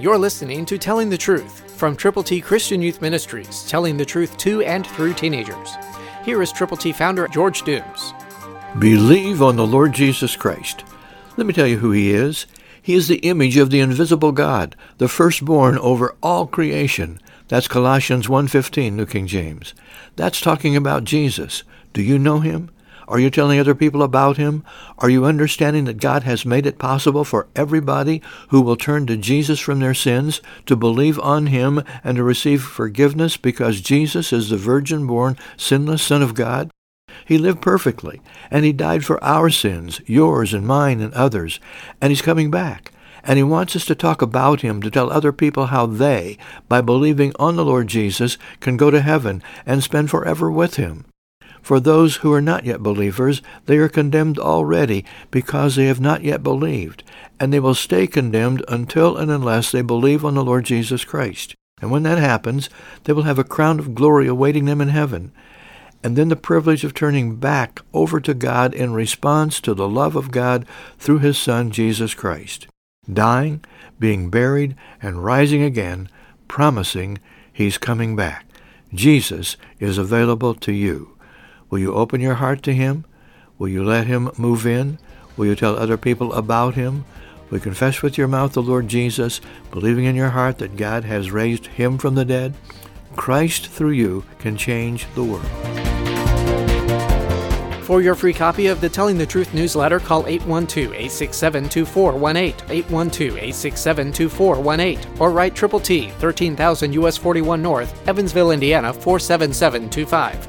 You're listening to Telling the Truth from Triple T Christian Youth Ministries, telling the truth to and through teenagers. Here is Triple T founder George Dooms. Believe on the Lord Jesus Christ. Let me tell you who He is. He is the image of the invisible God, the firstborn over all creation. That's Colossians 1:15, New King James. That's talking about Jesus. Do you know Him? Are you telling other people about Him? Are you understanding that God has made it possible for everybody who will turn to Jesus from their sins to believe on Him and to receive forgiveness because Jesus is the virgin-born, sinless Son of God? He lived perfectly, and He died for our sins, yours and mine and others, and He's coming back. And He wants us to talk about Him, to tell other people how they, by believing on the Lord Jesus, can go to heaven and spend forever with Him. For those who are not yet believers, they are condemned already because they have not yet believed, and they will stay condemned until and unless they believe on the Lord Jesus Christ. And when that happens, they will have a crown of glory awaiting them in heaven, and then the privilege of turning back over to God in response to the love of God through His Son, Jesus Christ, dying, being buried, and rising again, promising He's coming back. Jesus is available to you. Will you open your heart to Him? Will you let Him move in? Will you tell other people about Him? Will you confess with your mouth the Lord Jesus, believing in your heart that God has raised Him from the dead? Christ through you can change the world. For your free copy of the Telling the Truth newsletter, call 812-867-2418, 812-867-2418, or write Triple T, 13,000 U.S. 41 North, Evansville, Indiana, 47725.